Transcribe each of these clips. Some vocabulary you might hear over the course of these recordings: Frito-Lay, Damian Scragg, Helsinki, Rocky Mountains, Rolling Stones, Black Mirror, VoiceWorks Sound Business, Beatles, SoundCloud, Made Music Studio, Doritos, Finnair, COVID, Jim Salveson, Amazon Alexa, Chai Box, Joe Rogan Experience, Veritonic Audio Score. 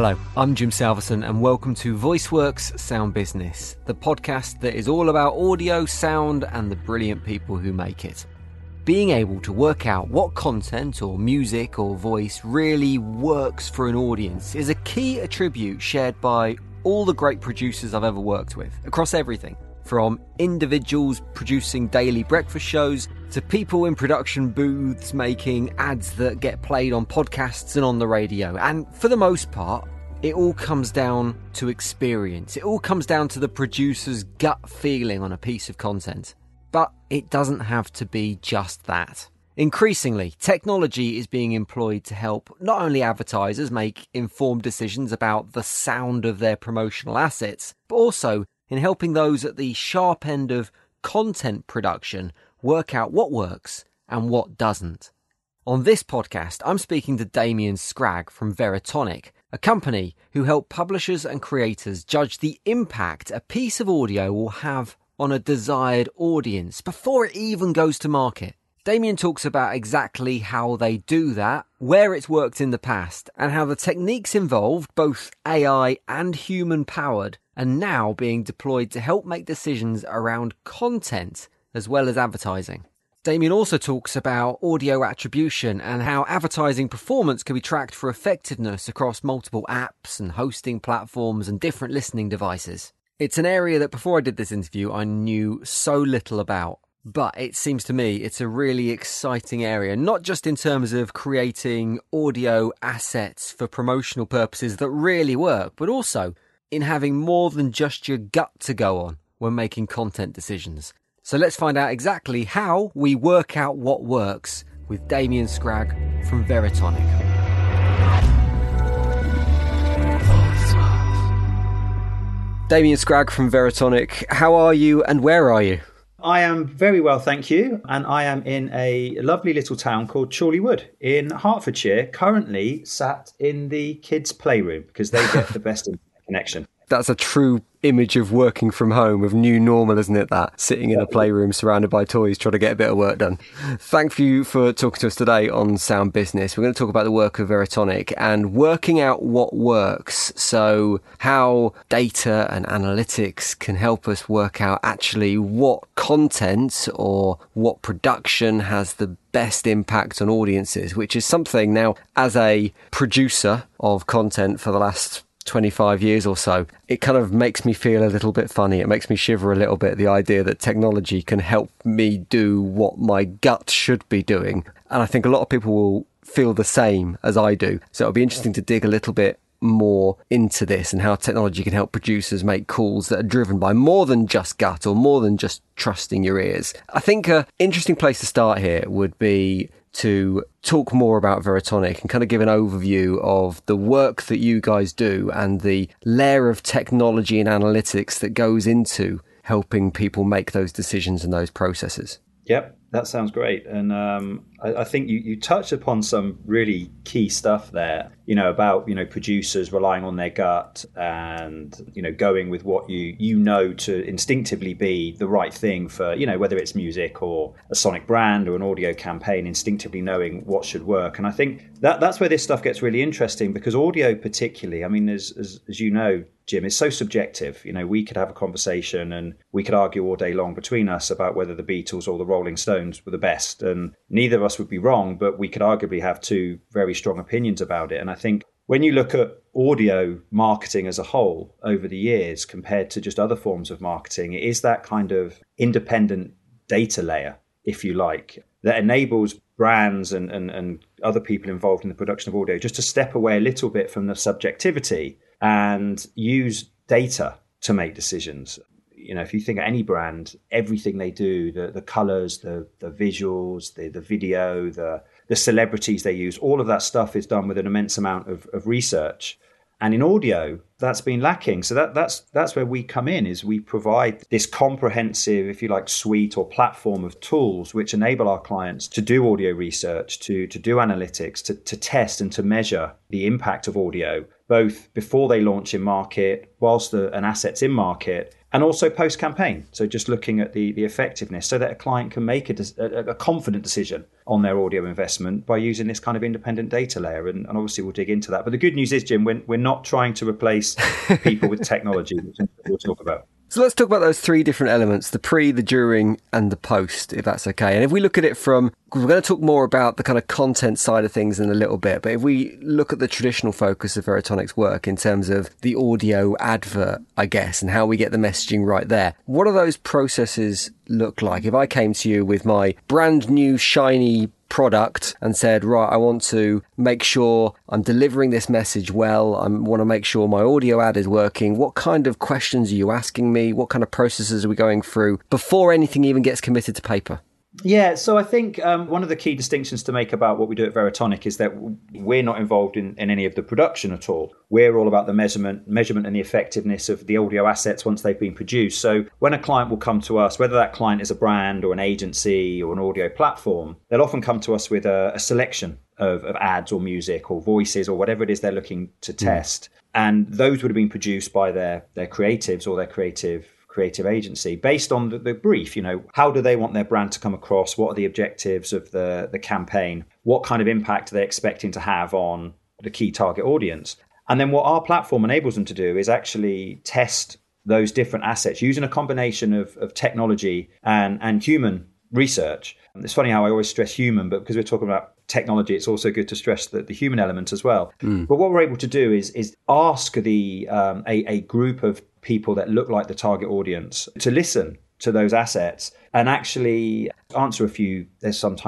Hello, I'm Jim Salveson and welcome to VoiceWorks Sound Business, the podcast that is all about audio, sound and the brilliant people who make it. Being able to work out what content or music or voice really works for an audience is a key attribute shared by all the great producers I've ever worked with, across everything, from individuals producing daily breakfast shows to people in production booths making ads that get played on podcasts and on the radio. And for the most part, it all comes down to experience. It all comes down to the producer's gut feeling on a piece of content. But it doesn't have to be just that. Increasingly, technology is being employed to help not only advertisers make informed decisions about the sound of their promotional assets, but also in helping those at the sharp end of content production work out what works and what doesn't. On this podcast, I'm speaking to Damian Scragg from Veritonic, a company who help publishers and creators judge the impact a piece of audio will have on a desired audience before it even goes to market. Damian talks about exactly how they do that, where it's worked in the past, and how the techniques involved, both AI and human-powered, are now being deployed to help make decisions around content as well as advertising. Damian also talks about audio attribution and how advertising performance can be tracked for effectiveness across multiple apps and hosting platforms and different listening devices. It's an area that before I did this interview, I knew so little about, but it seems to me it's a really exciting area, not just in terms of creating audio assets for promotional purposes that really work, but also in having more than just your gut to go on when making content decisions. So let's find out exactly how we work out what works with Damian Scragg from Veritonic. Damian Scragg from Veritonic, how are you and where are you? I am very well, thank you. And I am in a lovely little town called Chorley Wood in Hertfordshire, currently sat in the kids' playroom because they get the best internet connection. That's a true image of working from home, of new normal, isn't it, that? Sitting in a playroom surrounded by toys trying to get a bit of work done. Thank you for talking to us today on Sound Business. We're going to talk about the work of Veritonic and working out what works. So how data and analytics can help us work out actually what content or what production has the best impact on audiences, which is something now as a producer of content for the last 25 years or so, it kind of makes me feel a little bit funny. It makes me shiver a little bit, the idea that technology can help me do what my gut should be doing. And I think a lot of people will feel the same as I do. So it'll be interesting to dig a little bit more into this and how technology can help producers make calls that are driven by more than just gut or more than just trusting your ears. I think an interesting place to start here would be to talk more about Veritonic and kind of give an overview of the work that you guys do and the layer of technology and analytics that goes into helping people make those decisions and those processes. Yep, that sounds great. And I think you touched upon some really key stuff there, about, producers relying on their gut and, going with what you know to instinctively be the right thing for, whether it's music or a sonic brand or an audio campaign, instinctively knowing what should work. And I think that's where this stuff gets really interesting because audio particularly, I mean, as you know, Jim, is so subjective. We could have a conversation and we could argue all day long between us about whether the Beatles or the Rolling Stones were the best. And neither of us would be wrong, but we could arguably have two very strong opinions about it. And I think when you look at audio marketing as a whole over the years compared to just other forms of marketing, it is that kind of independent data layer, if you like, that enables brands and other people involved in the production of audio just to step away a little bit from the subjectivity and use data to make decisions. If you think of any brand, everything they do, the colors, the visuals, the video, the celebrities they use, all of that stuff is done with an immense amount of research. And in audio, that's been lacking. So that's where we come in, is we provide this comprehensive, if you like, suite or platform of tools which enable our clients to do audio research, to do analytics, to test and to measure the impact of audio, both before they launch in market, whilst an asset's in market, And also post-campaign, so just looking at the effectiveness so that a client can make a confident decision on their audio investment by using this kind of independent data layer. And obviously we'll dig into that. But the good news is, Jim, we're not trying to replace people with technology, which we'll talk about. So let's talk about those three different elements, the pre, the during and the post, if that's okay. And if we look at it from, we're going to talk more about the kind of content side of things in a little bit, but if we look at the traditional focus of Veritonic's work in terms of the audio advert, I guess, and how we get the messaging right there, what do those processes look like? If I came to you with my brand new shiny product and said, right, I want to make sure I'm delivering this message well, I want to make sure my audio ad is working, what kind of questions are you asking me? What kind of processes are we going through before anything even gets committed to paper? Yeah, so I think one of the key distinctions to make about what we do at Veritonic is that we're not involved in any of the production at all. We're all about the measurement and the effectiveness of the audio assets once they've been produced. So when a client will come to us, whether that client is a brand or an agency or an audio platform, they'll often come to us with a selection of ads or music or voices or whatever it is they're looking to test. And those would have been produced by their creatives or their creative agency based on the brief. You know, how do they want their brand to come across? What are the objectives of the campaign? What kind of impact are they expecting to have on the key target audience? And then what our platform enables them to do is actually test those different assets using a combination of technology and human research. And it's funny how I always stress human, but because we're talking about technology, it's also good to stress the human element as well. But what we're able to do is ask a group of people that look like the target audience to listen to those assets and actually answer a few. There's some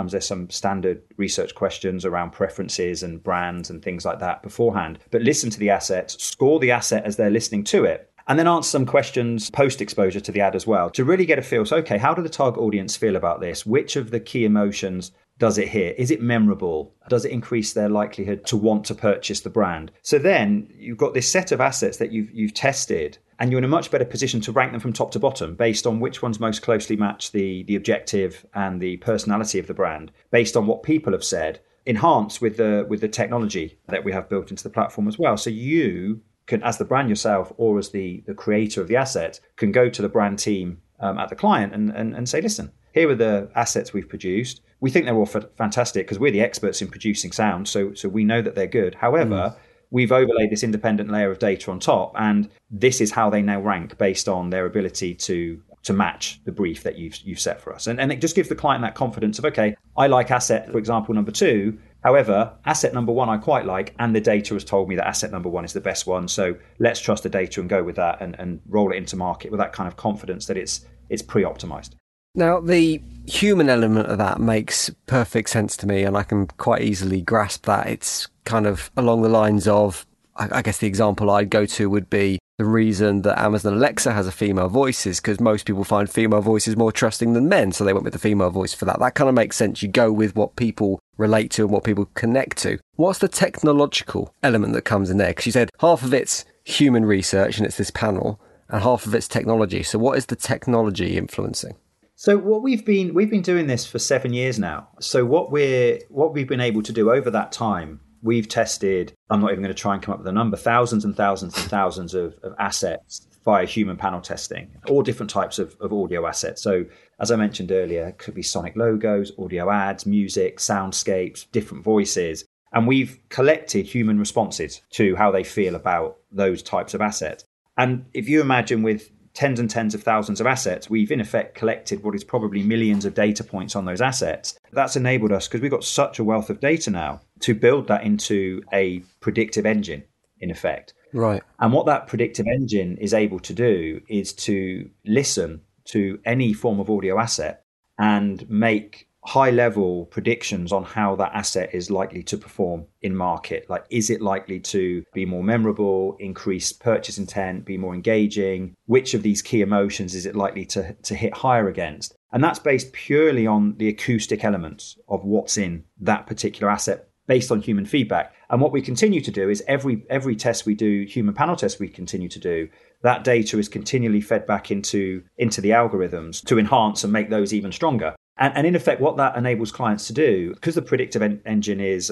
standard research questions around preferences and brands and things like that beforehand, but listen to the assets, score the asset as they're listening to it, and then answer some questions post-exposure to the ad as well to really get a feel. So, okay, how do the target audience feel about this? Which of the key emotions does it hit? Is it memorable? Does it increase their likelihood to want to purchase the brand? So then you've got this set of assets that you've tested, and you're in a much better position to rank them from top to bottom based on which ones most closely match the objective and the personality of the brand, based on what people have said, enhanced with the technology that we have built into the platform as well. So you can, as the brand yourself or as the creator of the asset, can go to the brand team at the client and say, listen, here are the assets we've produced. We think they're all fantastic because we're the experts in producing sound, so we know that they're good. However, we've overlaid this independent layer of data on top, and this is how they now rank based on their ability to match the brief that you've set for us. And it just gives the client that confidence of, okay, I like asset, for example, number 2. However, asset number 1 I quite like, and the data has told me that asset number 1 is the best one. So let's trust the data and go with that and roll it into market with that kind of confidence that it's pre-optimized. Now, the human element of that makes perfect sense to me, and I can quite easily grasp that. It's kind of along the lines of, I guess the example I'd go to would be the reason that Amazon Alexa has a female voice is because most people find female voices more trusting than men, so they went with the female voice for that. That kind of makes sense. You go with what people relate to and what people connect to. What's the technological element that comes in there? Because you said half of it's human research, and it's this panel, and half of it's technology. So what is the technology influencing? So what we've been doing this for 7 years now. So what we've been able to do over that time, we've tested, I'm not even going to try and come up with a number, thousands and thousands and thousands of assets via human panel testing, all different types of audio assets. So as I mentioned earlier, it could be sonic logos, audio ads, music, soundscapes, different voices. And we've collected human responses to how they feel about those types of assets. And if you imagine with tens and tens of thousands of assets, we've in effect collected what is probably millions of data points on those assets. That's enabled us, because we've got such a wealth of data now, to build that into a predictive engine, in effect. Right. And what that predictive engine is able to do is to listen to any form of audio asset and make high-level predictions on how that asset is likely to perform in market. Like, is it likely to be more memorable, increase purchase intent, be more engaging? Which of these key emotions is it likely to hit higher against? And that's based purely on the acoustic elements of what's in that particular asset based on human feedback. And what we continue to do is every test we do, human panel test we continue to do, that data is continually fed back into the algorithms to enhance and make those even stronger. And in effect, what that enables clients to do, because the predictive engine is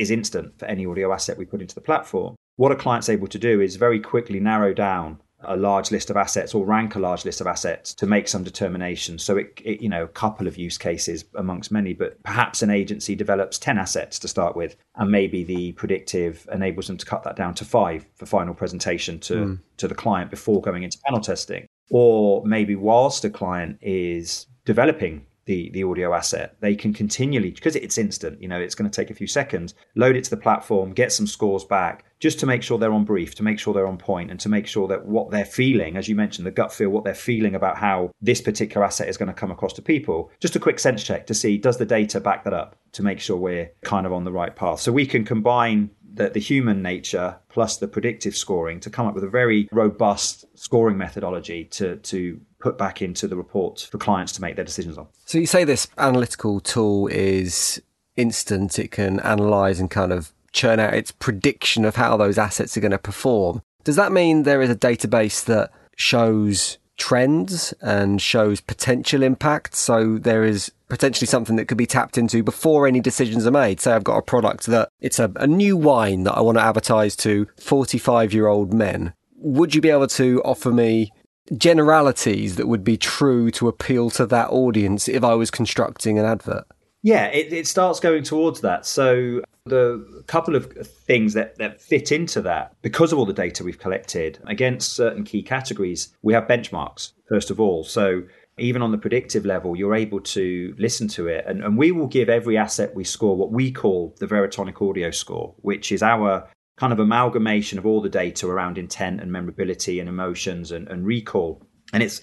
instant for any audio asset we put into the platform, what a client's able to do is very quickly narrow down a large list of assets or rank a large list of assets to make some determination. So it, you know, a couple of use cases amongst many, but perhaps an agency develops 10 assets to start with, and maybe the predictive enables them to cut that down to 5 for final presentation to the client before going into panel testing. Or maybe whilst a client is developing the audio asset, they can continually, because it's instant, you know, it's going to take a few seconds, load it to the platform, get some scores back, just to make sure they're on brief, to make sure they're on point, and to make sure that what they're feeling, as you mentioned, the gut feel, what they're feeling about how this particular asset is going to come across to people, just a quick sense check to see, does the data back that up, to make sure we're kind of on the right path. So we can combine the human nature plus the predictive scoring to come up with a very robust scoring methodology to put back into the reports for clients to make their decisions on. So you say this analytical tool is instant. It can analyze and kind of churn out its prediction of how those assets are going to perform. Does that mean there is a database that shows trends and shows potential impact? So there is potentially something that could be tapped into before any decisions are made. Say I've got a product that it's a new wine that I want to advertise to 45-year-old men. Would you be able to offer me generalities that would be true to appeal to that audience if I was constructing an advert? Yeah, it starts going towards that. So the couple of things that fit into that, because of all the data we've collected against certain key categories, we have benchmarks, first of all. So even on the predictive level, you're able to listen to it. And we will give every asset we score what we call the Veritonic Audio Score, which is our kind of amalgamation of all the data around intent and memorability and emotions and recall. And it's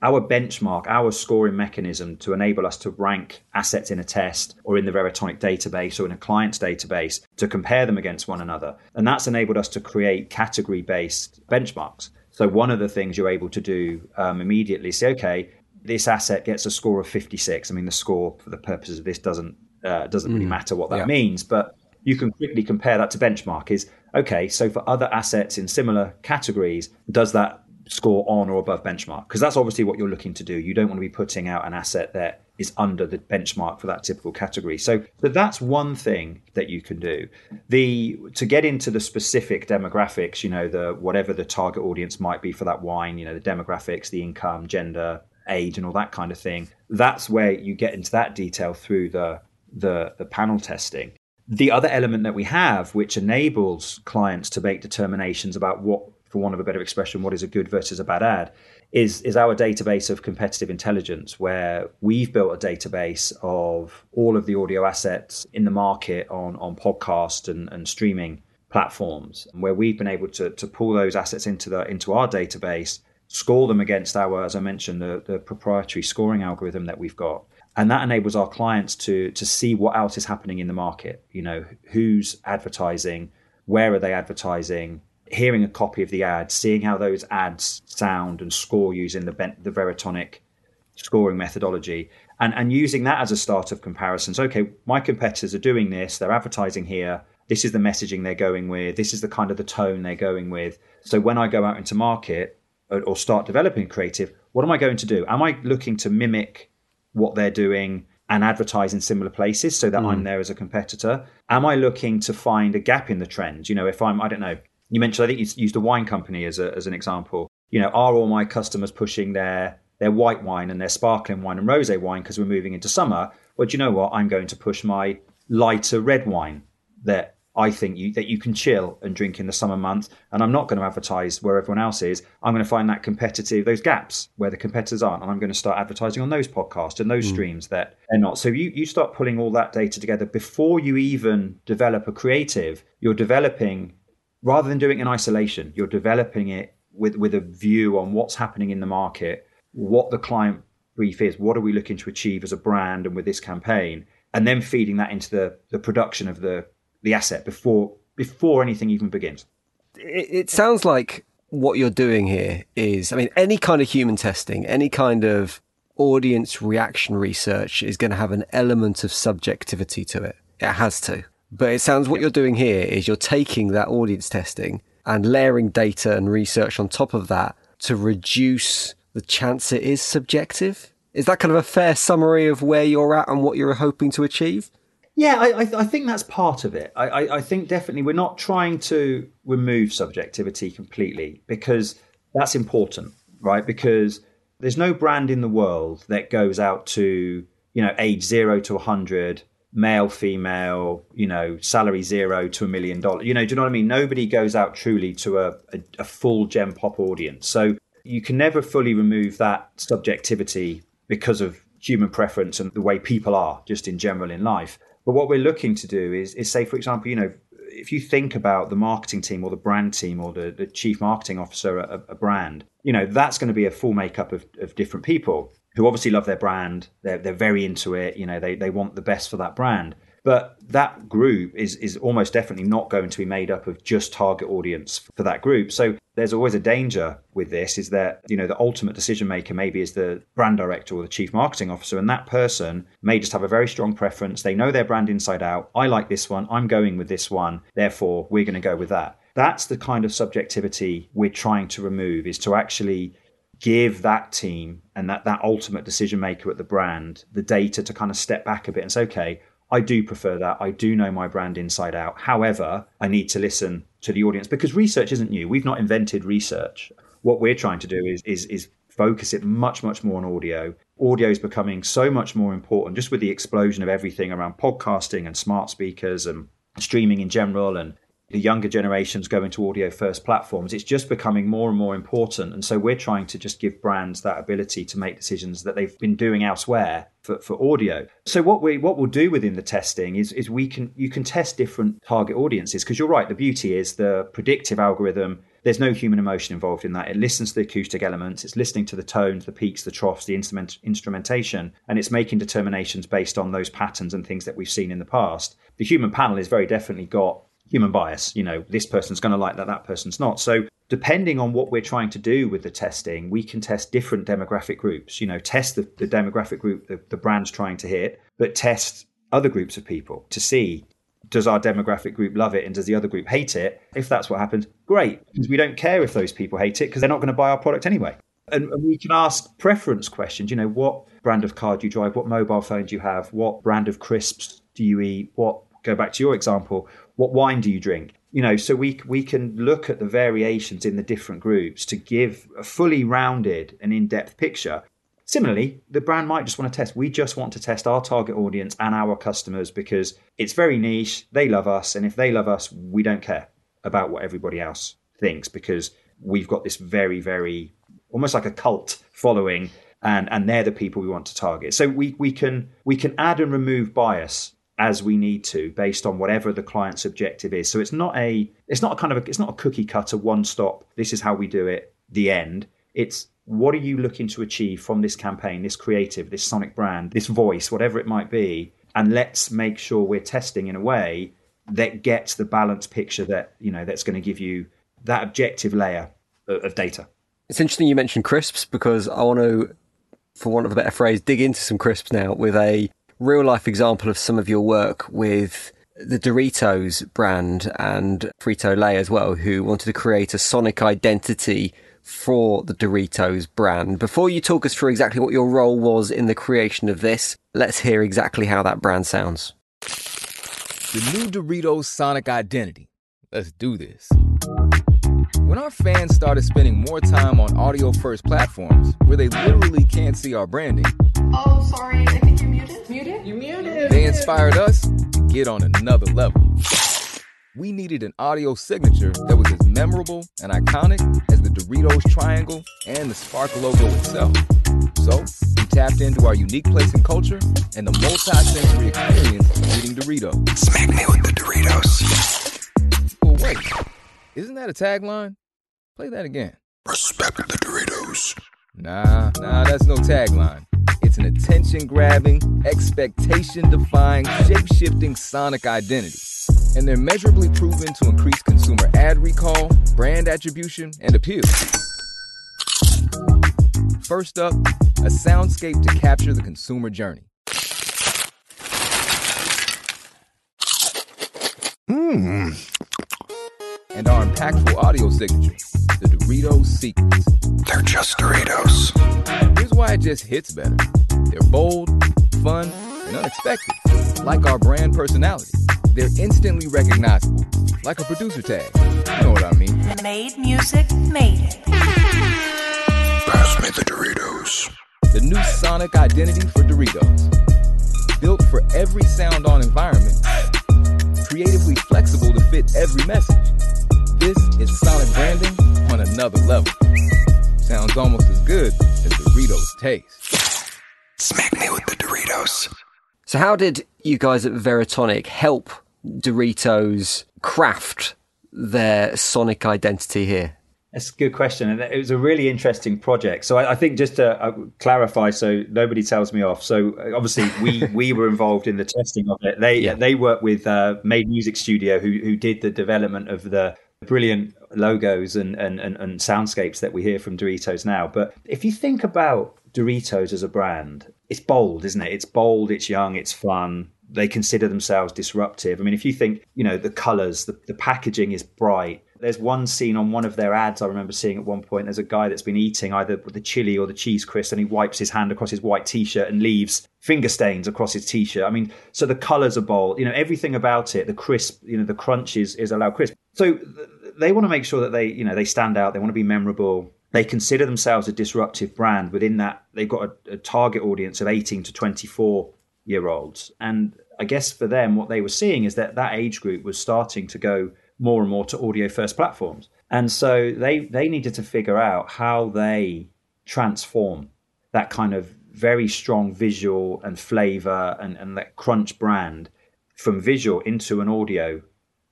our benchmark, our scoring mechanism to enable us to rank assets in a test or in the Veritonic database or in a client's database to compare them against one another. And that's enabled us to create category-based benchmarks. So one of the things you're able to do immediately is say, okay, this asset gets a score of 56. I mean, the score for the purposes of this doesn't really matter what that means, but you can quickly compare that to benchmark is, okay, so for other assets in similar categories, does that score on or above benchmark? Because that's obviously what you're looking to do. You don't want to be putting out an asset that is under the benchmark for that typical category. So that's one thing that you can do. To get into the specific demographics, you know, whatever the target audience might be for that wine, you know, the demographics, the income, gender, age, and all that kind of thing. That's where you get into that detail through the panel testing. The other element that we have, which enables clients to make determinations about what, for want of a better expression, what is a good versus a bad ad, is our database of competitive intelligence, where we've built a database of all of the audio assets in the market on podcast and streaming platforms, where we've been able to pull those assets into our database, score them against our, as I mentioned, the proprietary scoring algorithm that we've got. And that enables our clients to see what else is happening in the market. You know, who's advertising, where are they advertising, hearing a copy of the ad, seeing how those ads sound and score using the Veritonic scoring methodology, and using that as a start of comparisons. Okay, my competitors are doing this, they're advertising here, this is the messaging they're going with, this is the kind of the tone they're going with. So when I go out into market or start developing creative, what am I going to do? Am I looking to mimic what they're doing and advertise in similar places so that I'm there as a competitor? Am I looking to find a gap in the trend? You know, if I don't know, you mentioned, I think you used a wine company as an example. You know, are all my customers pushing their white wine and their sparkling wine and rosé wine because we're moving into summer? Well, do you know what? I'm going to push my lighter red wine that I think that you can chill and drink in the summer months. And I'm not going to advertise where everyone else is. I'm going to find that competitive, those gaps where the competitors aren't. And I'm going to start advertising on those podcasts and those streams that they're not. So you start pulling all that data together before you even develop a creative. You're developing, rather than doing it in isolation, you're developing it with a view on what's happening in the market, what the client brief is, what are we looking to achieve as a brand and with this campaign, and then feeding that into the production of the asset before anything even begins. It sounds like what you're doing here is, I mean, any kind of human testing, any kind of audience reaction research is going to have an element of subjectivity to it. It has to. But it sounds what you're doing here is you're taking that audience testing and layering data and research on top of that to reduce the chance it is subjective. Is that kind of a fair summary of where you're at and what you're hoping to achieve? Yeah, I think that's part of it. I think definitely we're not trying to remove subjectivity completely, because That's important, right? Because there's no brand in the world that goes out to, you know, age 0 to 100, male, female, you know, salary $0 to $1 million. You know, do you know what I mean? Nobody goes out truly to a full gen pop audience. So you can never fully remove that subjectivity because of human preference and the way people are just in general in life. But what we're looking to do is say, for example, you know, if you think about the marketing team or the brand team or the chief marketing officer at a brand, you know, that's going to be a full makeup of different people who obviously love their brand. They're very into it. You know, they want the best for that brand. But that group is almost definitely not going to be made up of just target audience for that group. So there's always a danger with this is that, you know, the ultimate decision maker maybe is the brand director or the chief marketing officer. And that person may just have a very strong preference. They know their brand inside out. I like this one. I'm going with this one. Therefore, we're going to go with that. That's the kind of subjectivity we're trying to remove, is to actually give that team and that ultimate decision maker at the brand the data to kind of step back a bit and say, okay, I do prefer that. I do know my brand inside out. However, I need to listen to the audience because research isn't new. We've not invented research. What we're trying to do is focus it much, much more on audio. Audio is becoming so much more important just with the explosion of everything around podcasting and smart speakers and streaming in general, and the younger generations going to audio first platforms. It's just becoming more and more important. And so we're trying to just give brands that ability to make decisions that they've been doing elsewhere for audio. So what we'll do within the testing is you can test different target audiences, because you're right, the beauty is the predictive algorithm, there's no human emotion involved in that. It listens to the acoustic elements, it's listening to the tones, the peaks, the troughs, the instrumentation, and it's making determinations based on those patterns and things that we've seen in the past. The human panel has very definitely got human bias. You know, this person's going to like that, that person's not. So depending on what we're trying to do with the testing, we can test different demographic groups, you know, test the demographic group the brand's trying to hit, but test other groups of people to see, does our demographic group love it and does the other group hate it? If that's what happens, great, because we don't care if those people hate it because they're not going to buy our product anyway. And we can ask preference questions, you know, what brand of car do you drive? What mobile phone do you have? What brand of crisps do you eat? Go back to your example, what wine do you drink? You know, so we can look at the variations in the different groups to give a fully rounded and in-depth picture. Similarly, the brand might just want to test. We just want to test our target audience and our customers because it's very niche. They love us. And if they love us, we don't care about what everybody else thinks because we've got this very, very, almost like a cult following, and they're the people we want to target. So we can add and remove bias as we need to, based on whatever the client's objective is. So it's not a cookie cutter, one stop, this is how we do it, the end. It's what are you looking to achieve from this campaign, this creative, this sonic brand, this voice, whatever it might be. And let's make sure we're testing in a way that gets the balanced picture that, you know, that's going to give you that objective layer of data. It's interesting you mentioned crisps, because I want to, for want of a better phrase, dig into some crisps now with a real life example of some of your work with the Doritos brand and Frito-Lay as well, who wanted to create a sonic identity for the Doritos brand. Before you talk us through exactly what your role was in the creation of this, let's hear exactly how that brand sounds. The new Doritos sonic identity. Let's do this. When our fans started spending more time on audio first platforms where they literally can't see our branding. Oh, sorry, I think you're muted. Muted? You're muted. They inspired us to get on another level. We needed an audio signature that was as memorable and iconic as the Doritos triangle and the Spark logo itself. So we tapped into our unique place in culture and the multi-sensory experience of eating Doritos. Smack me with the Doritos. Well, wait, isn't that a tagline? Play that again. Respect the Doritos. Nah, that's no tagline. It's an attention-grabbing, expectation-defying, shape-shifting sonic identity. And they're measurably proven to increase consumer ad recall, brand attribution, and appeal. First up, a soundscape to capture the consumer journey. And our impactful audio signature, the Doritos Secrets. They're just Doritos. Here's why it just hits better. They're bold, fun, and unexpected, like our brand personality. They're instantly recognizable, like a producer tag. You know what I mean? Made music, made it. Pass me the Doritos. The new sonic identity for Doritos. Built for every sound-on environment. Creatively flexible to fit every message. This is sonic branding on another level. Sounds almost as good as Doritos taste. Smack me with the Doritos. So how did you guys at Veritonic help Doritos craft their sonic identity here? That's a good question. And it was a really interesting project. So I think just to clarify, so nobody tells me off. So obviously we were involved in the testing of it. They worked with Made Music Studio, who did the development of the brilliant logos and soundscapes that we hear from Doritos now. But if you think about Doritos as a brand, it's bold, isn't it? It's bold, it's young, it's fun. They consider themselves disruptive. I mean, if you think, the colours, the packaging is bright. There's one scene on one of their ads I remember seeing at one point. There's a guy that's been eating either the chili or the cheese crisp, and he wipes his hand across his white T-shirt and leaves finger stains across his T-shirt. I mean, so the colours are bold. Everything about it, the crisp, the crunch is a loud crisp. So they want to make sure that they stand out. They want to be memorable. They consider themselves a disruptive brand. Within that, they've got a target audience of 18 to 24-year-olds. And I guess for them, what they were seeing is that age group was starting to go more and more to audio first platforms. And so they needed to figure out how they transform that kind of very strong visual and flavor and that crunch brand from visual into an audio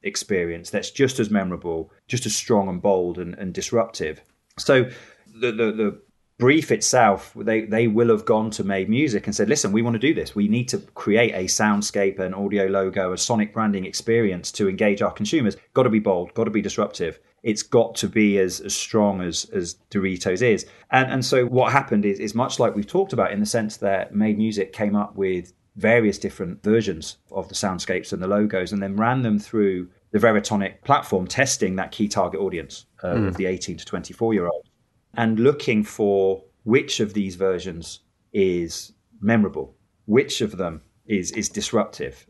experience that's just as memorable, just as strong and bold and disruptive. So the brief itself, they will have gone to Made Music and said, listen, we want to do this. We need to create a soundscape, an audio logo, a sonic branding experience to engage our consumers. Got to be bold, got to be disruptive. It's got to be as strong as Doritos is. And so what happened is much like we've talked about, in the sense that Made Music came up with various different versions of the soundscapes and the logos, and then ran them through the Veritonic platform, testing that key target audience of the 18 to 24-year-old. And looking for which of these versions is memorable, which of them is disruptive.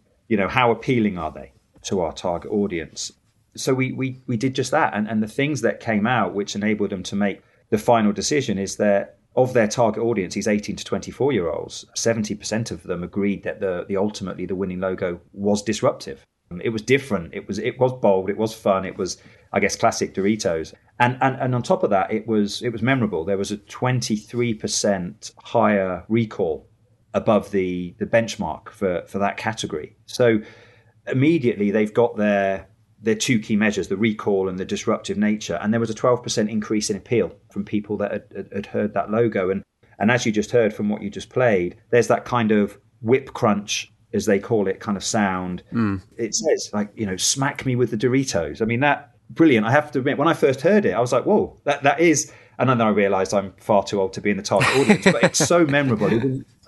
How appealing are they to our target audience? So we did just that. And the things that came out, which enabled them to make the final decision, is that of their target audience, these 18 to 24-year-olds, 70% of them agreed that the ultimately the winning logo was disruptive. It was different. It was bold. It was fun. It was, I guess, classic Doritos. And on top of that, it was memorable. There was a 23% higher recall above the benchmark for that category. So immediately they've got their two key measures, the recall and the disruptive nature. And there was a 12% increase in appeal from people that had heard that logo. And as you just heard from what you just played, there's that kind of whip crunch, as they call it, kind of sound. Mm. It says, smack me with the Doritos. I mean, that brilliant. I have to admit, when I first heard it, I was like, whoa, that is. And then I realized I'm far too old to be in the target audience, but it's so memorable.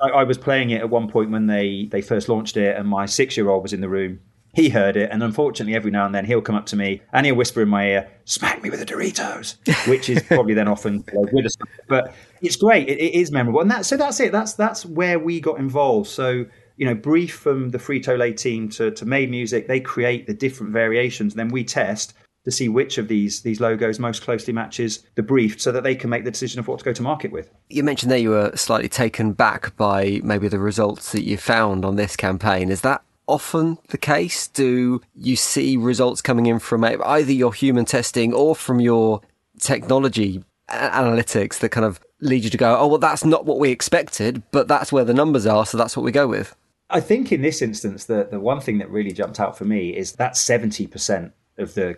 I was playing it at one point when they first launched it, and my 6-year-old was in the room. He heard it. And unfortunately, every now and then he'll come up to me and he'll whisper in my ear, smack me with the Doritos, which is probably then often with us. But it's great. It is memorable. And that's it. That's where we got involved. So, brief from the Frito-Lay team to Made Music, they create the different variations. Then we test to see which of these logos most closely matches the brief, so that they can make the decision of what to go to market with. You mentioned there you were slightly taken back by maybe the results that you found on this campaign. Is that often the case? Do you see results coming in from either your human testing or from your technology analytics that kind of lead you to go, oh, well, that's not what we expected, but that's where the numbers are, so that's what we go with? I think in this instance, the one thing that really jumped out for me is that 70% of the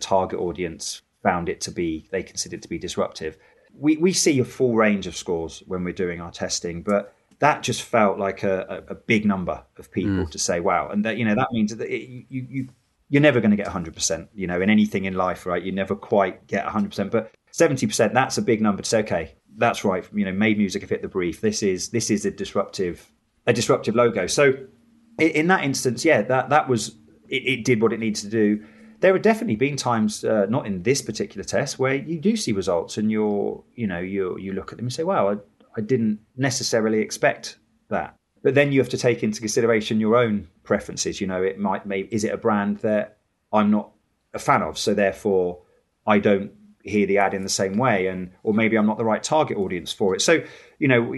target audience found it to be, they considered it to be disruptive. We see a full range of scores when we're doing our testing, but that just felt like a big number of people to say, wow. And that, that means that you're never going to get 100%, in anything in life, right? You never quite get 100%, but 70%, that's a big number to say, okay, that's right. Made Music have hit the brief. This is a disruptive logo. So in that instance, yeah, that was, it did what it needs to do. There have definitely been times, not in this particular test, where you do see results and you look at them and say, wow, I didn't necessarily expect that. But then you have to take into consideration your own preferences. It might, is it a brand that I'm not a fan of? So therefore I don't hear the ad in the same way, and or maybe I'm not the right target audience for it. So, you know,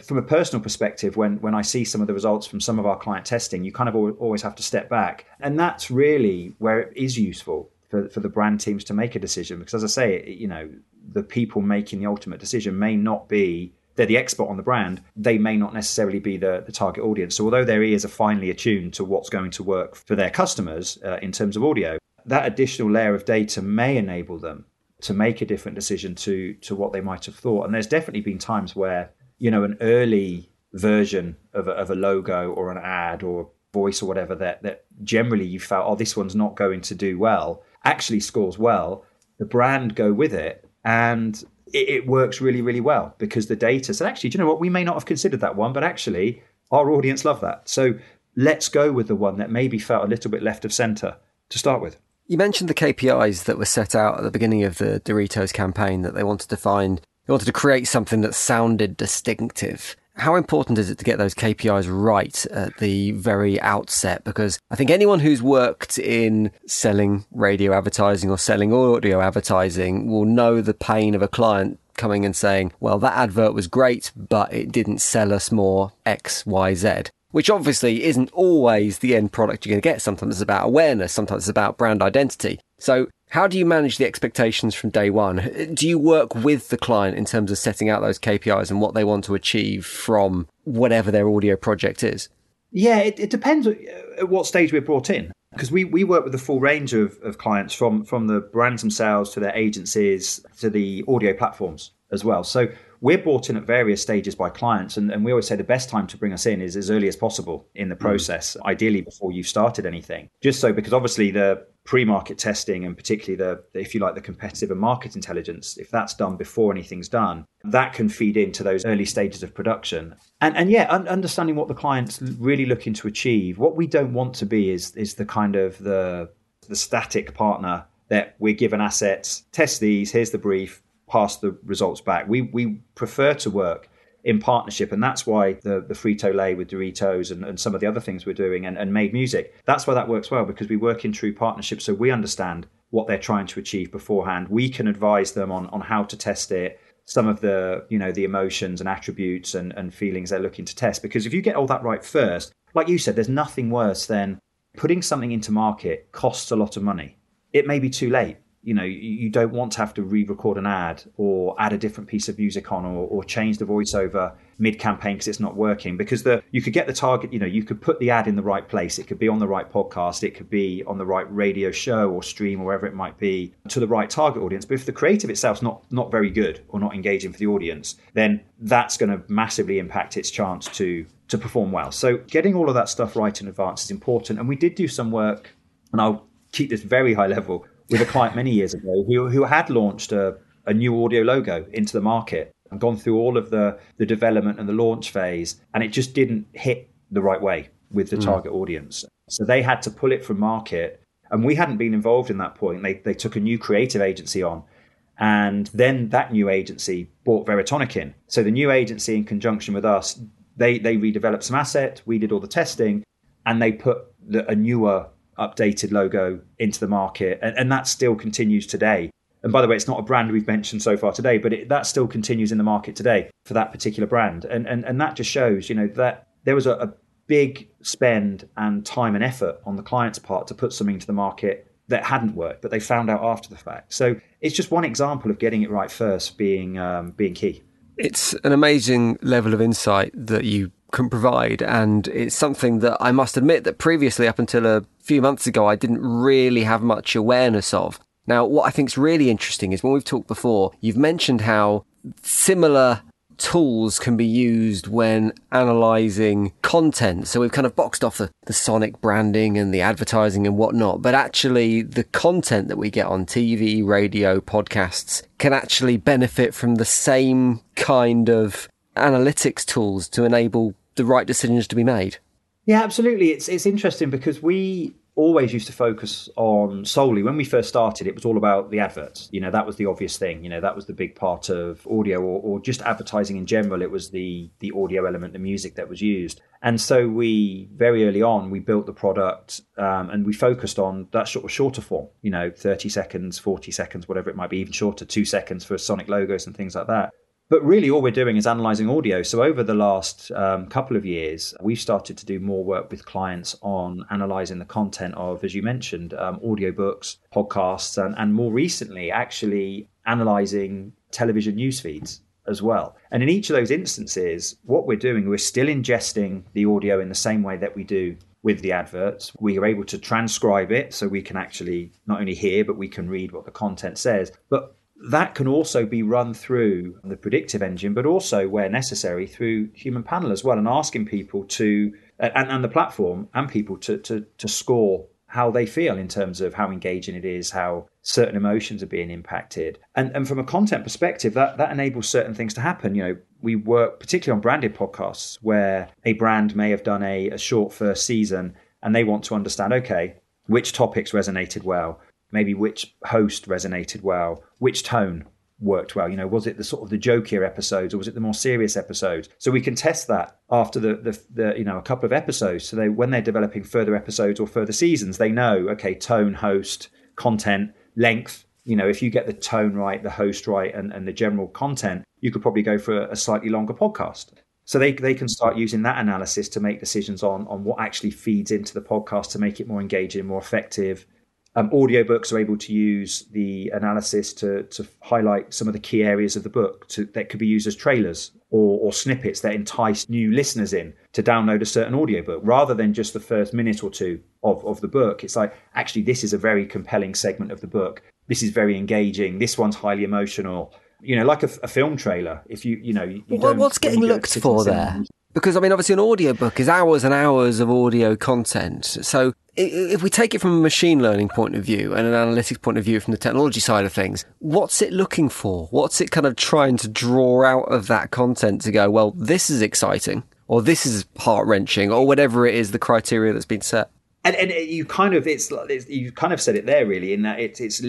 from a personal perspective, when I see some of the results from some of our client testing, you kind of always have to step back. And that's really where it is useful for the brand teams to make a decision. Because as I say, you know, the people making the ultimate decision may not be, they're the expert on the brand, they may not necessarily be the target audience. So although their ears are finely attuned to what's going to work for their customers in terms of audio, that additional layer of data may enable them to make a different decision to what they might have thought. And there's definitely been times where, you know, an early version of a logo or an ad or voice or whatever that generally you felt, oh, this one's not going to do well, actually scores well, the brand go with it, and it works really, really well because the data said, actually, do you know what? We may not have considered that one, but actually our audience love that. So let's go with the one that maybe felt a little bit left of center to start with. You mentioned the KPIs that were set out at the beginning of the Doritos campaign, that they wanted to create something that sounded distinctive. How important is it to get those KPIs right at the very outset? Because I think anyone who's worked in selling radio advertising or selling audio advertising will know the pain of a client coming and saying, well, that advert was great, but it didn't sell us more X, Y, Z. Which obviously isn't always the end product you're going to get. Sometimes it's about awareness. Sometimes it's about brand identity. So how do you manage the expectations from day one? Do you work with the client in terms of setting out those KPIs and what they want to achieve from whatever their audio project is? Yeah, it depends at what stage we're brought in. Because we work with a full range of clients, from the brands themselves to their agencies to the audio platforms as well. So we're brought in at various stages by clients, and we always say the best time to bring us in is as early as possible in the process, ideally before you've started anything. Just so, because obviously the pre-market testing and particularly the competitive and market intelligence, if that's done before anything's done, that can feed into those early stages of production. And understanding what the client's really looking to achieve. What we don't want to be is the kind of the static partner that we're given assets, test these, here's the brief, pass the results back. We prefer to work in partnership, and that's why the Frito-Lay with Doritos and some of the other things we're doing and Made Music, that's why that works well, because we work in true partnership, so we understand what they're trying to achieve beforehand. We can advise them on how to test it, some of the, you know, the emotions and attributes and feelings they're looking to test. Because if you get all that right first, like you said, there's nothing worse than putting something into market costs a lot of money. It may be too late. You know, you don't want to have to re-record an ad or add a different piece of music on or change the voiceover mid-campaign because it's not working. Because you could get the target, you know, you could put the ad in the right place. It could be on the right podcast. It could be on the right radio show or stream or wherever it might be to the right target audience. But if the creative itself's not very good or not engaging for the audience, then that's going to massively impact its chance to perform well. So getting all of that stuff right in advance is important. And we did do some work, and I'll keep this very high level, with a client many years ago who had launched a new audio logo into the market and gone through all of the development and the launch phase, and it just didn't hit the right way with the target audience. So they had to pull it from market, and we hadn't been involved in that point. They took a new creative agency on, and then that new agency bought Veritonic in. So the new agency, in conjunction with us, they redeveloped some asset, we did all the testing, and they put a newer updated logo into the market, and that still continues today. And by the way, it's not a brand we've mentioned so far today, but that still continues in the market today for that particular brand. And that just shows, you know, that there was a big spend and time and effort on the client's part to put something to the market that hadn't worked, but they found out after the fact. So it's just one example of getting it right first being key. It's an amazing level of insight that you can provide, and it's something that I must admit that previously, up until a few months ago, I didn't really have much awareness of. Now, what I think is really interesting is when we've talked before, you've mentioned how similar tools can be used when analysing content. So we've kind of boxed off the sonic branding and the advertising and whatnot, but actually the content that we get on TV, radio, podcasts can actually benefit from the same kind of analytics tools to enable the right decisions to be made. Yeah, absolutely. It's interesting because we always used to focus on solely, when we first started, it was all about the adverts. You know, that was the obvious thing. You know, that was the big part of audio, or just advertising in general. It was the audio element, the music that was used. And so we, very early on, we built the product and we focused on that sort of shorter form, you know, 30 seconds, 40 seconds, whatever it might be, even shorter, 2 seconds for sonic logos and things like that. But really all we're doing is analysing audio. So over the last couple of years, we've started to do more work with clients on analysing the content of, as you mentioned, audiobooks, podcasts, and more recently, actually analysing television news feeds as well. And in each of those instances, what we're doing, we're still ingesting the audio in the same way that we do with the adverts. We are able to transcribe it so we can actually not only hear, but we can read what the content says. But that can also be run through the predictive engine, but also, where necessary, through human panel as well, and asking people to, and the platform and people to score how they feel in terms of how engaging it is, how certain emotions are being impacted. And from a content perspective, that enables certain things to happen. You know, we work particularly on branded podcasts where a brand may have done a short first season and they want to understand, okay, which topics resonated well, maybe which host resonated well, which tone worked well. You know, was it the sort of the jokier episodes or was it the more serious episodes? So we can test that after the you know, a couple of episodes. So they, when they're developing further episodes or further seasons, they know, okay, tone, host, content, length. You know, if you get the tone right, the host right, and the general content, you could probably go for a slightly longer podcast. So they can start using that analysis to make decisions on what actually feeds into the podcast to make it more engaging, more effective. Audiobooks are able to use the analysis to highlight some of the key areas of the book that could be used as trailers or snippets that entice new listeners in to download a certain audiobook. Rather than just the first minute or two of the book, it's like, actually, this is a very compelling segment of the book. This is very engaging. This one's highly emotional. You know, like a film trailer. If you know, what's getting looked for there? Because, I mean, obviously an audiobook is hours and hours of audio content. So if we take it from a machine learning point of view and an analytics point of view from the technology side of things, what's it looking for? What's it kind of trying to draw out of that content to go, well, this is exciting or this is heart-wrenching or whatever it is, the criteria that's been set? And you kind of said it there, really, in that it's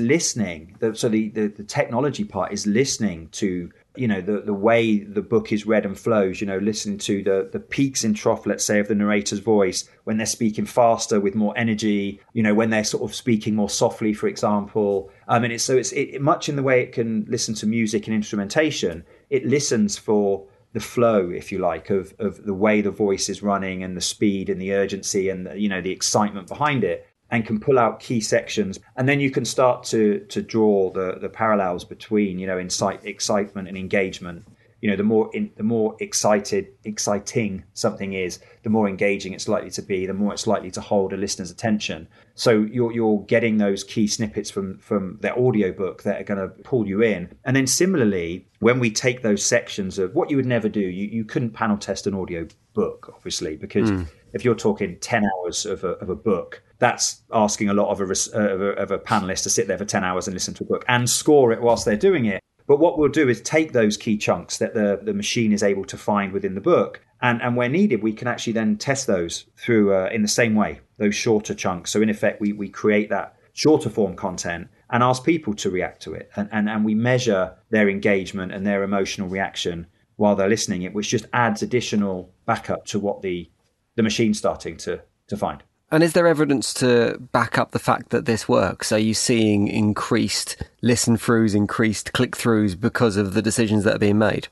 listening. So the technology part is listening to, you know, the way the book is read and flows, you know, listening to the peaks and trough, let's say, of the narrator's voice when they're speaking faster with more energy, you know, when they're sort of speaking more softly, for example. And it's much in the way it can listen to music and instrumentation. It listens for the flow, if you like, of the way the voice is running and the speed and the urgency and the, you know, the excitement behind it, and can pull out key sections. And then you can start to draw the parallels between, you know, excitement and engagement. You know, the more exciting something is, the more engaging it's likely to be, the more it's likely to hold a listener's attention. So you're getting those key snippets from their audiobook that are going to pull you in. And then similarly, when we take those sections of what you would never do, you couldn't panel test an audiobook, obviously, because if you're talking 10 hours of a book, that's asking a lot of a panelist to sit there for 10 hours and listen to a book and score it whilst they're doing it. But what we'll do is take those key chunks that the machine is able to find within the book. And where needed, we can actually then test those through in the same way, those shorter chunks. So in effect, we create that shorter form content and ask people to react to it. And we measure their engagement and their emotional reaction while they're listening it, which just adds additional backup to what the machine's starting to find. And is there evidence to back up the fact that this works? Are you seeing increased listen-throughs, increased click-throughs because of the decisions that are being made?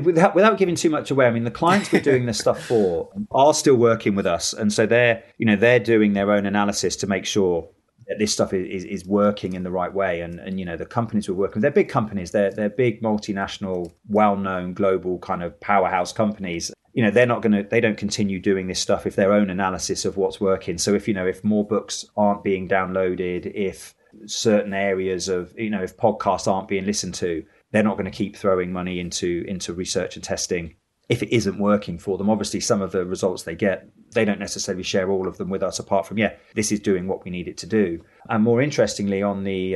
Without giving too much away, I mean, the clients we're doing this stuff for are still working with us. And so they're doing their own analysis to make sure that this stuff is working in the right way. And you know, the companies we're working with, they're big companies. They're big multinational, well-known, global kind of powerhouse companies. You know, they don't continue doing this stuff if their own analysis of what's working. So if, you know, if more books aren't being downloaded, if certain areas of, you know, if podcasts aren't being listened to, they're not going to keep throwing money into research and testing if it isn't working for them. Obviously, some of the results they get, they don't necessarily share all of them with us, apart from, yeah, this is doing what we need it to do. And more interestingly, on the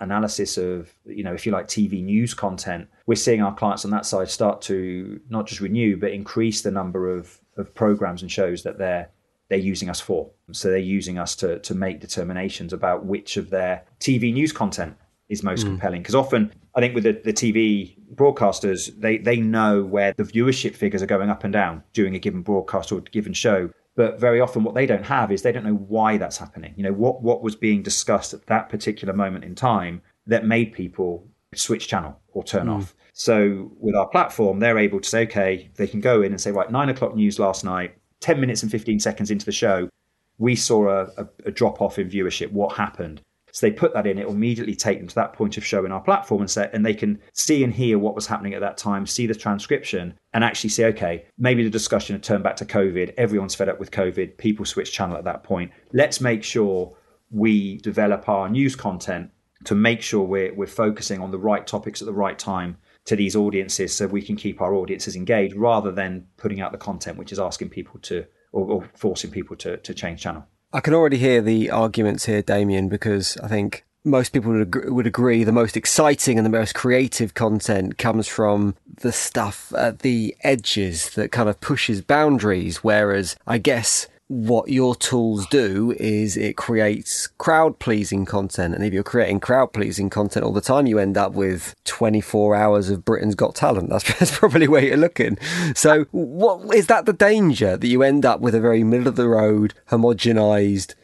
analysis of, you know, if you like, TV news content, we're seeing our clients on that side start to not just renew, but increase the number of programs and shows that they're they're using us for. So they're using us to make determinations about which of their TV news content is most compelling. Because often, I think with the TV broadcasters, they know where the viewership figures are going up and down during a given broadcast or a given show. But very often what they don't have is they don't know why that's happening. You know, what was being discussed at that particular moment in time that made people switch channel or turn off. So with our platform, they're able to say, okay, they can go in and say, right, 9 o'clock news last night, 10 minutes and 15 seconds into the show, we saw a drop off in viewership. What happened? So they put that in, it will immediately take them to that point of show in our platform and they can see and hear what was happening at that time, see the transcription and actually say, okay, maybe the discussion had turned back to COVID. Everyone's fed up with COVID. People switch channel at that point. Let's make sure we develop our news content to make sure we're focusing on the right topics at the right time to these audiences so we can keep our audiences engaged rather than putting out the content, which is asking people to or forcing people to change channel. I can already hear the arguments here, Damian, because I think most people would agree the most exciting and the most creative content comes from the stuff at the edges that kind of pushes boundaries, whereas I guess what your tools do is it creates crowd-pleasing content. And if you're creating crowd-pleasing content all the time, you end up with 24 hours of Britain's Got Talent. That's probably where you're looking. So what is that the danger, that you end up with a very middle-of-the-road, homogenised,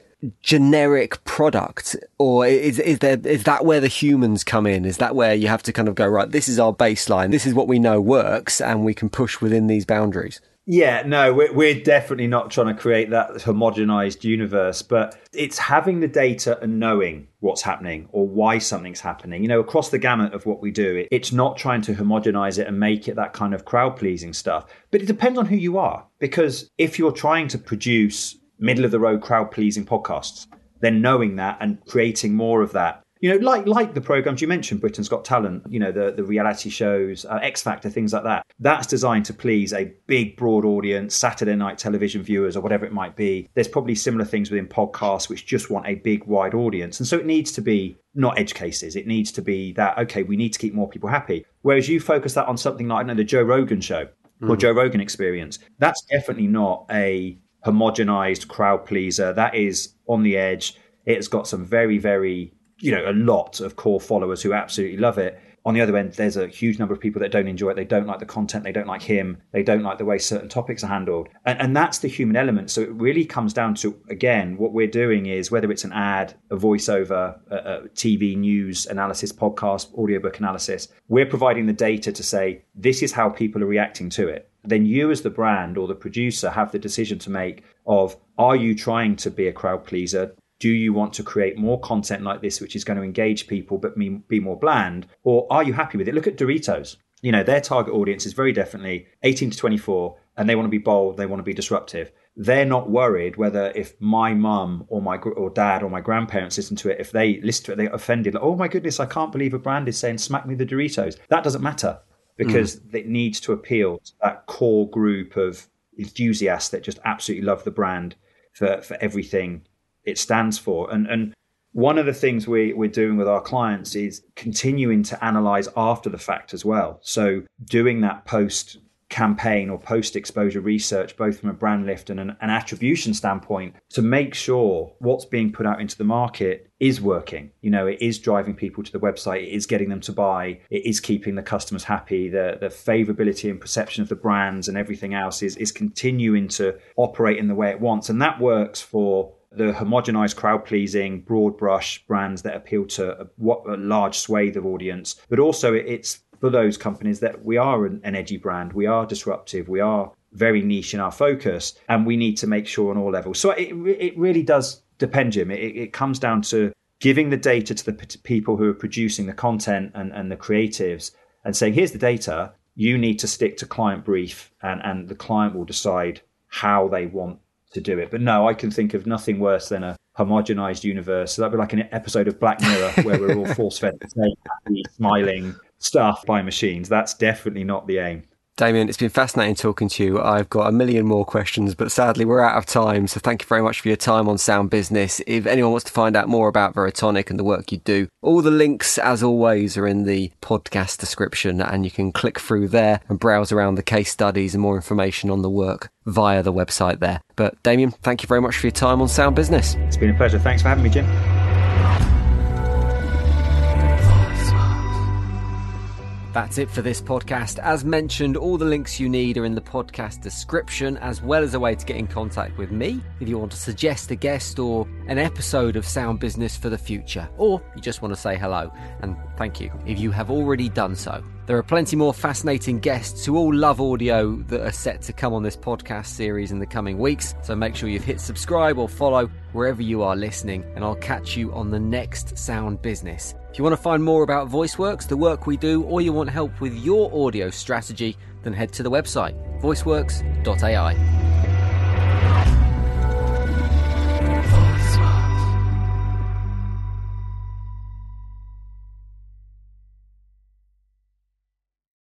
generic product? Or is that where the humans come in? Is that where you have to kind of go, right, this is our baseline, this is what we know works, and we can push within these boundaries? Yeah, no, we're definitely not trying to create that homogenized universe, but it's having the data and knowing what's happening or why something's happening. You know, across the gamut of what we do, it's not trying to homogenize it and make it that kind of crowd-pleasing stuff. But it depends on who you are, because if you're trying to produce middle-of-the-road crowd-pleasing podcasts, then knowing that and creating more of that, you know, like the programs you mentioned, Britain's Got Talent, you know, the reality shows, X Factor, things like that. That's designed to please a big, broad audience, Saturday night television viewers or whatever it might be. There's probably similar things within podcasts which just want a big, wide audience. And so it needs to be not edge cases. It needs to be that, okay, we need to keep more people happy. Whereas you focus that on something like, I don't know, the Joe Rogan Show or Joe Rogan Experience. That's definitely not a homogenized crowd pleaser. That is on the edge. It's got some very, very... you know, a lot of core followers who absolutely love it. On the other end, there's a huge number of people that don't enjoy it. They don't like the content. They don't like him. They don't like the way certain topics are handled. And that's the human element. So it really comes down to, again, what we're doing is whether it's an ad, a voiceover, a TV news analysis, podcast, audiobook analysis, we're providing the data to say, this is how people are reacting to it. Then you as the brand or the producer have the decision to make of, are you trying to be a crowd pleaser? Do you want to create more content like this, which is going to engage people but be more bland? Or are you happy with it? Look at Doritos. You know, their target audience is very definitely 18 to 24, and they want to be bold. They want to be disruptive. They're not worried whether if my mum or my or dad or my grandparents listen to it, if they listen to it, they're offended. Like, oh, my goodness, I can't believe a brand is saying, smack me the Doritos. That doesn't matter because it needs to appeal to that core group of enthusiasts that just absolutely love the brand for everything it stands for. And one of the things we're doing with our clients is continuing to analyze after the fact as well. So doing that post campaign or post exposure research, both from a brand lift and an attribution standpoint, to make sure what's being put out into the market is working. You know, it is driving people to the website. It is getting them to buy. It is keeping the customers happy. The favorability and perception of the brands and everything else is continuing to operate in the way it wants. And that works for the homogenized, crowd-pleasing, broad-brush brands that appeal to a large swathe of audience. But also it's for those companies that we are an edgy brand, we are disruptive, we are very niche in our focus, and we need to make sure on all levels. So it really does depend, Jim. It comes down to giving the data to the people who are producing the content and the creatives and saying, here's the data, you need to stick to client brief, and the client will decide how they want to do it. But no, I can think of nothing worse than a homogenized universe. So that'd be like an episode of Black Mirror where we're all force-fed, happy, smiling stuff by machines. That's definitely not the aim. Damian, it's been fascinating talking to you. I've got a million more questions, but sadly we're out of time. So thank you very much for your time on Sound Business. If anyone wants to find out more about Veritonic and the work you do, all the links, as always, are in the podcast description, and you can click through there and browse around the case studies and more information on the work via the website there. But Damian, thank you very much for your time on Sound Business. It's been a pleasure. Thanks for having me, Jim. That's it for this podcast. As mentioned, all the links you need are in the podcast description, as well as a way to get in contact with me if you want to suggest a guest or an episode of Sound Business for the future, or you just want to say hello and thank you if you have already done so. There are plenty more fascinating guests who all love audio that are set to come on this podcast series in the coming weeks, so make sure you've hit subscribe or follow wherever you are listening, and I'll catch you on the next Sound Business. If you want to find more about VoiceWorks, the work we do, or you want help with your audio strategy, then head to the website, voiceworks.ai.